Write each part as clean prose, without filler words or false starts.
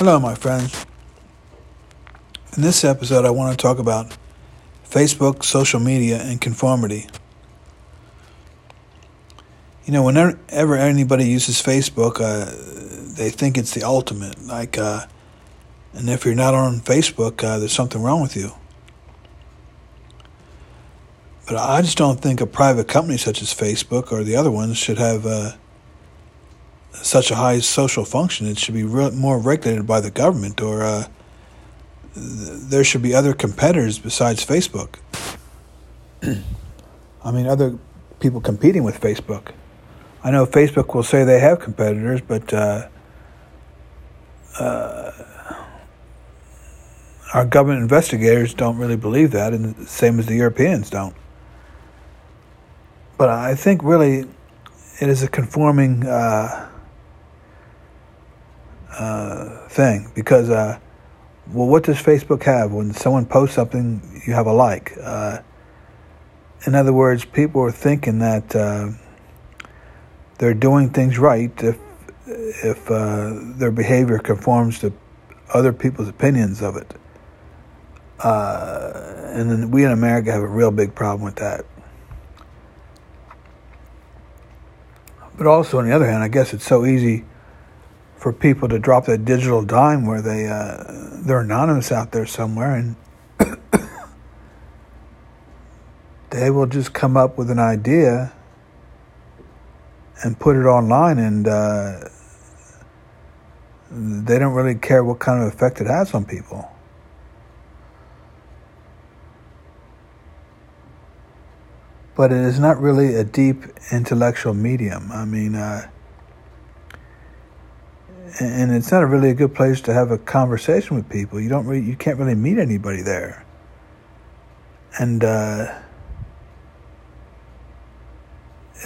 Hello, my friends. In this episode, I want to talk about Facebook, social media, and conformity. You know, whenever anybody uses Facebook, they think it's the ultimate. And if you're not on Facebook, there's something wrong with you. But I just don't think a private company such as Facebook or the other ones should have such a high social function. It should be more regulated by the government, or there should be other competitors besides Facebook. I mean, other people competing with Facebook. I know Facebook will say they have competitors, but our government investigators don't really believe that, and the same as the Europeans don't. But I think really it is a conforming thing, because what does Facebook have? When someone posts something, you have a like. In other words, people are thinking that they're doing things right if their behavior conforms to other people's opinions of it. And then we in America have a real big problem with that. But also, on the other hand, I guess it's so easy for people to drop that digital dime where they're anonymous out there somewhere, and they will just come up with an idea and put it online, and they don't really care what kind of effect it has on people. But it is not really a deep intellectual medium. I mean, and it's not really a good place to have a conversation with people. You can't really meet anybody there. And it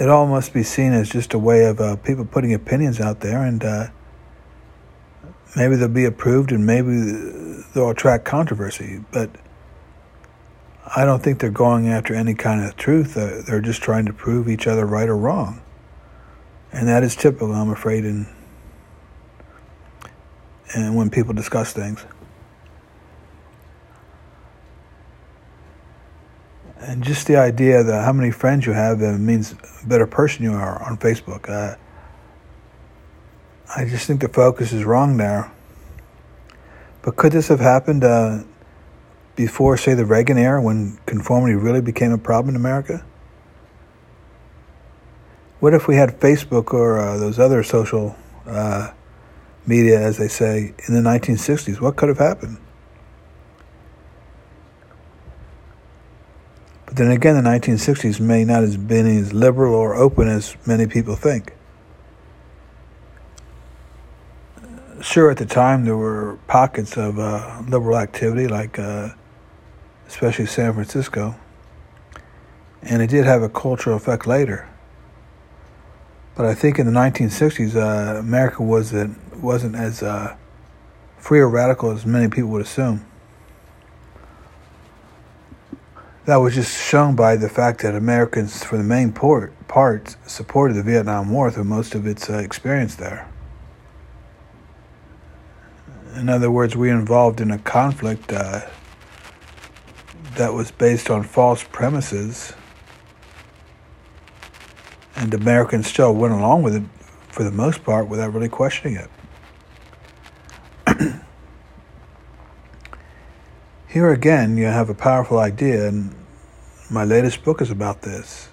all must be seen as just a way of people putting opinions out there, and maybe they'll be approved, and maybe they'll attract controversy. But I don't think they're going after any kind of truth. They're just trying to prove each other right or wrong. And that is typical, I'm afraid, and when people discuss things. And just the idea that how many friends you have means a better person you are on Facebook. I just think the focus is wrong there. But could this have happened before, say, the Reagan era, when conformity really became a problem in America? What if we had Facebook or those other social media, as they say, in the 1960s? What could have happened? But then again, the 1960s may not have been as liberal or open as many people think. Sure, at the time there were pockets of liberal activity, like especially San Francisco, and it did have a cultural effect later. But I think in the 1960s, America wasn't as free or radical as many people would assume. That was just shown by the fact that Americans, for the main part, supported the Vietnam War through most of its experience there. In other words, we were involved in a conflict that was based on false premises, and Americans still went along with it for the most part without really questioning it. Here again, you have a powerful idea, and my latest book is about this.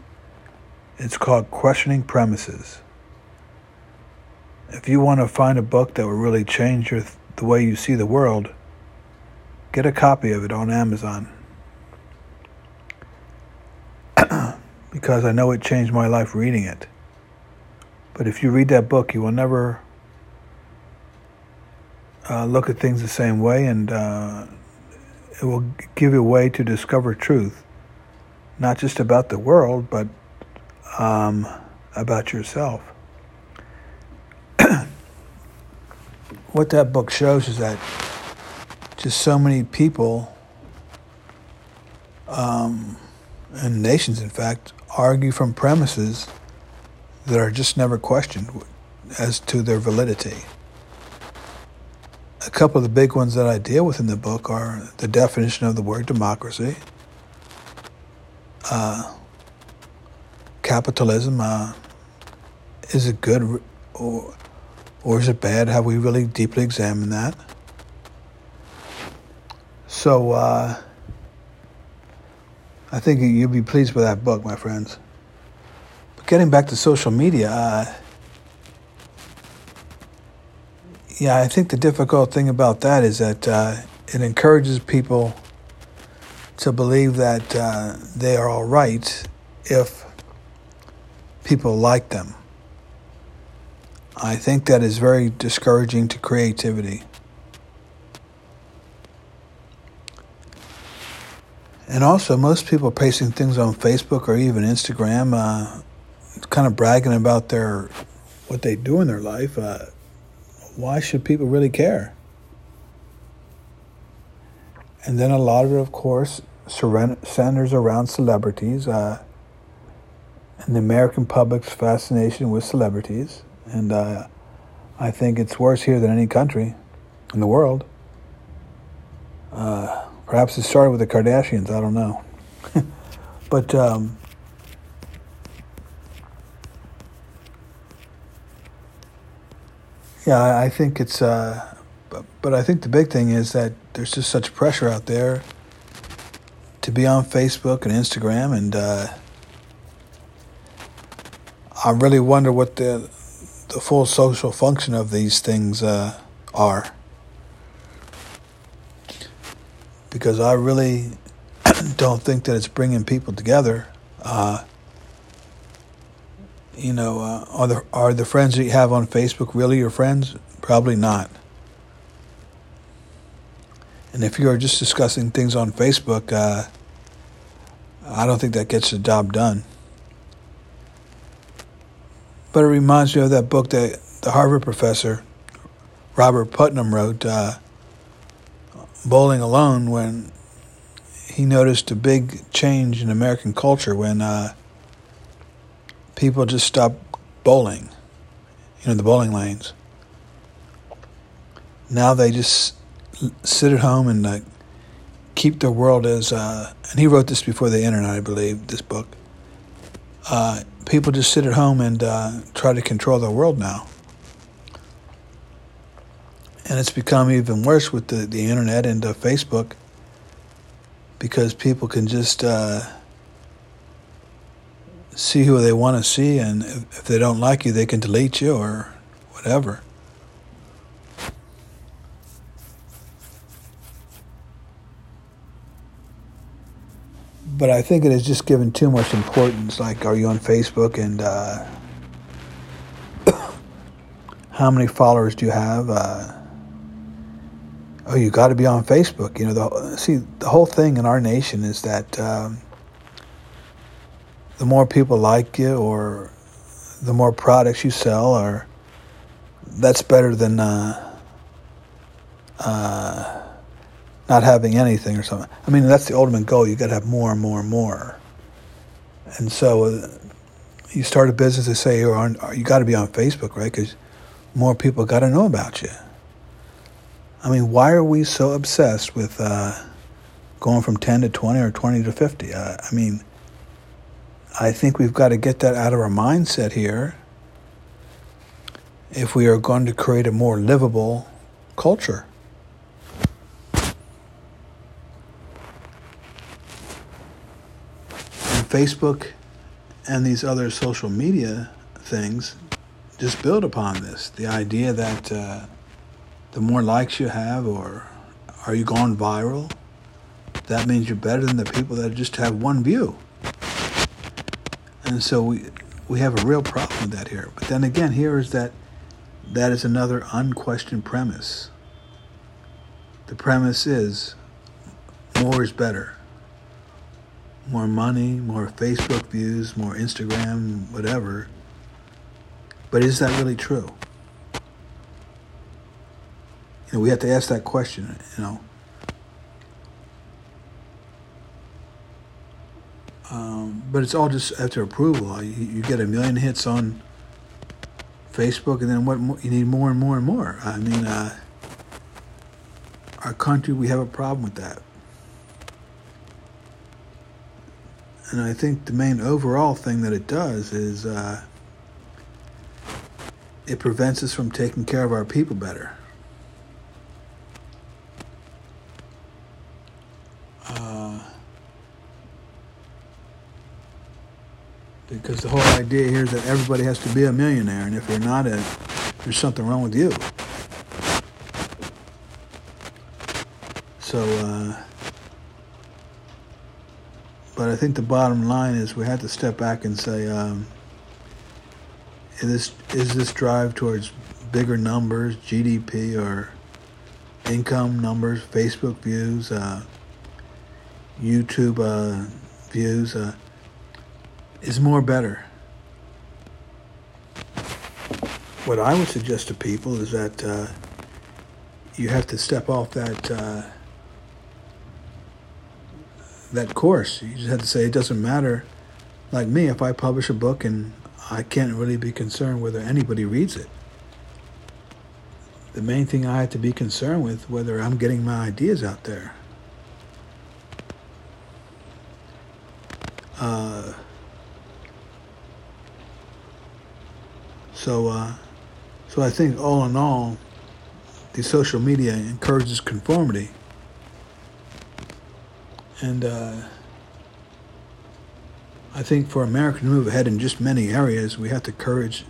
It's called Questioning Premises. If you want to find a book that will really change the way you see the world, get a copy of it on Amazon. Because I know it changed my life reading it. But if you read that book, you will never look at things the same way, and it will give you a way to discover truth, not just about the world, but about yourself. What that book shows is that just so many people and nations, in fact, argue from premises that are just never questioned as to their validity. A couple of the big ones that I deal with in the book are the definition of the word democracy, capitalism, is it good or is it bad? Have we really deeply examined that? So I think you'll be pleased with that book, my friends. But getting back to social media, yeah, I think the difficult thing about that is that it encourages people to believe that they are all right if people like them. I think that is very discouraging to creativity. And also, most people posting things on Facebook or even Instagram, kind of bragging about what they do in their life. Why should people really care? And then a lot of it, of course, centers around celebrities and the American public's fascination with celebrities. And I think it's worse here than any country in the world. Perhaps it started with the Kardashians, I don't know. But yeah, I think it's... But I think the big thing is that there's just such pressure out there to be on Facebook and Instagram, and I really wonder what the full social function of these things are. Because I really don't think that it's bringing people together. Are the friends that you have on Facebook really your friends? Probably not. And if you are just discussing things on Facebook, I don't think that gets the job done. But it reminds me of that book that the Harvard professor, Robert Putnam, wrote, Bowling Alone, when he noticed a big change in American culture when people just stopped bowling, the bowling lanes. Now they just sit at home and keep their world as... and he wrote this before the internet, I believe, this book. People just sit at home and try to control their world now. And it's become even worse with the internet and Facebook, because people can just see who they want to see, and if they don't like you, they can delete you or whatever. But I think it is just given too much importance. Like, are you on Facebook, and how many followers do you have? Oh, you got to be on Facebook. The whole thing in our nation is that the more people like you, or the more products you sell, or that's better than not having anything or something. I mean, that's the ultimate goal. You got to have more and more and more. And so you start a business, they say you got to be on Facebook, right? Because more people got to know about you. I mean, why are we so obsessed with going from 10 to 20 or 20 to 50? I mean, I think we've got to get that out of our mindset here if we are going to create a more livable culture. Facebook and these other social media things just build upon this. The idea that the more likes you have, or are you going viral, that means you're better than the people that just have one view. And so we have a real problem with that here. But then again, here is that is another unquestioned premise. The premise is more is better. More money, more Facebook views, more Instagram, whatever. But is that really true? We have to ask that question, But it's all just after approval. You get 1 million hits on Facebook, and then what? You need more and more and more. I mean, our country, we have a problem with that. And I think the main overall thing that it does is it prevents us from taking care of our people better. Because the whole idea here is that everybody has to be a millionaire, and if you're not, there's something wrong with you. So, but I think the bottom line is we have to step back and say, is this drive towards bigger numbers, GDP or income numbers, Facebook views, YouTube views, is more better. What I would suggest to people is that you have to step off that that course. You just have to say it doesn't matter. Like me, if I publish a book and I can't really be concerned whether anybody reads it. The main thing I have to be concerned with whether I'm getting my ideas out there. So I think all in all, the social media encourages conformity. And I think for America to move ahead in just many areas, we have to encourage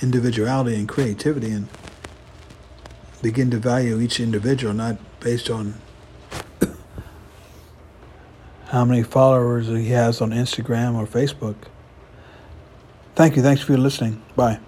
individuality and creativity and begin to value each individual, not based on how many followers he has on Instagram or Facebook. Thank you. Thanks for listening. Bye.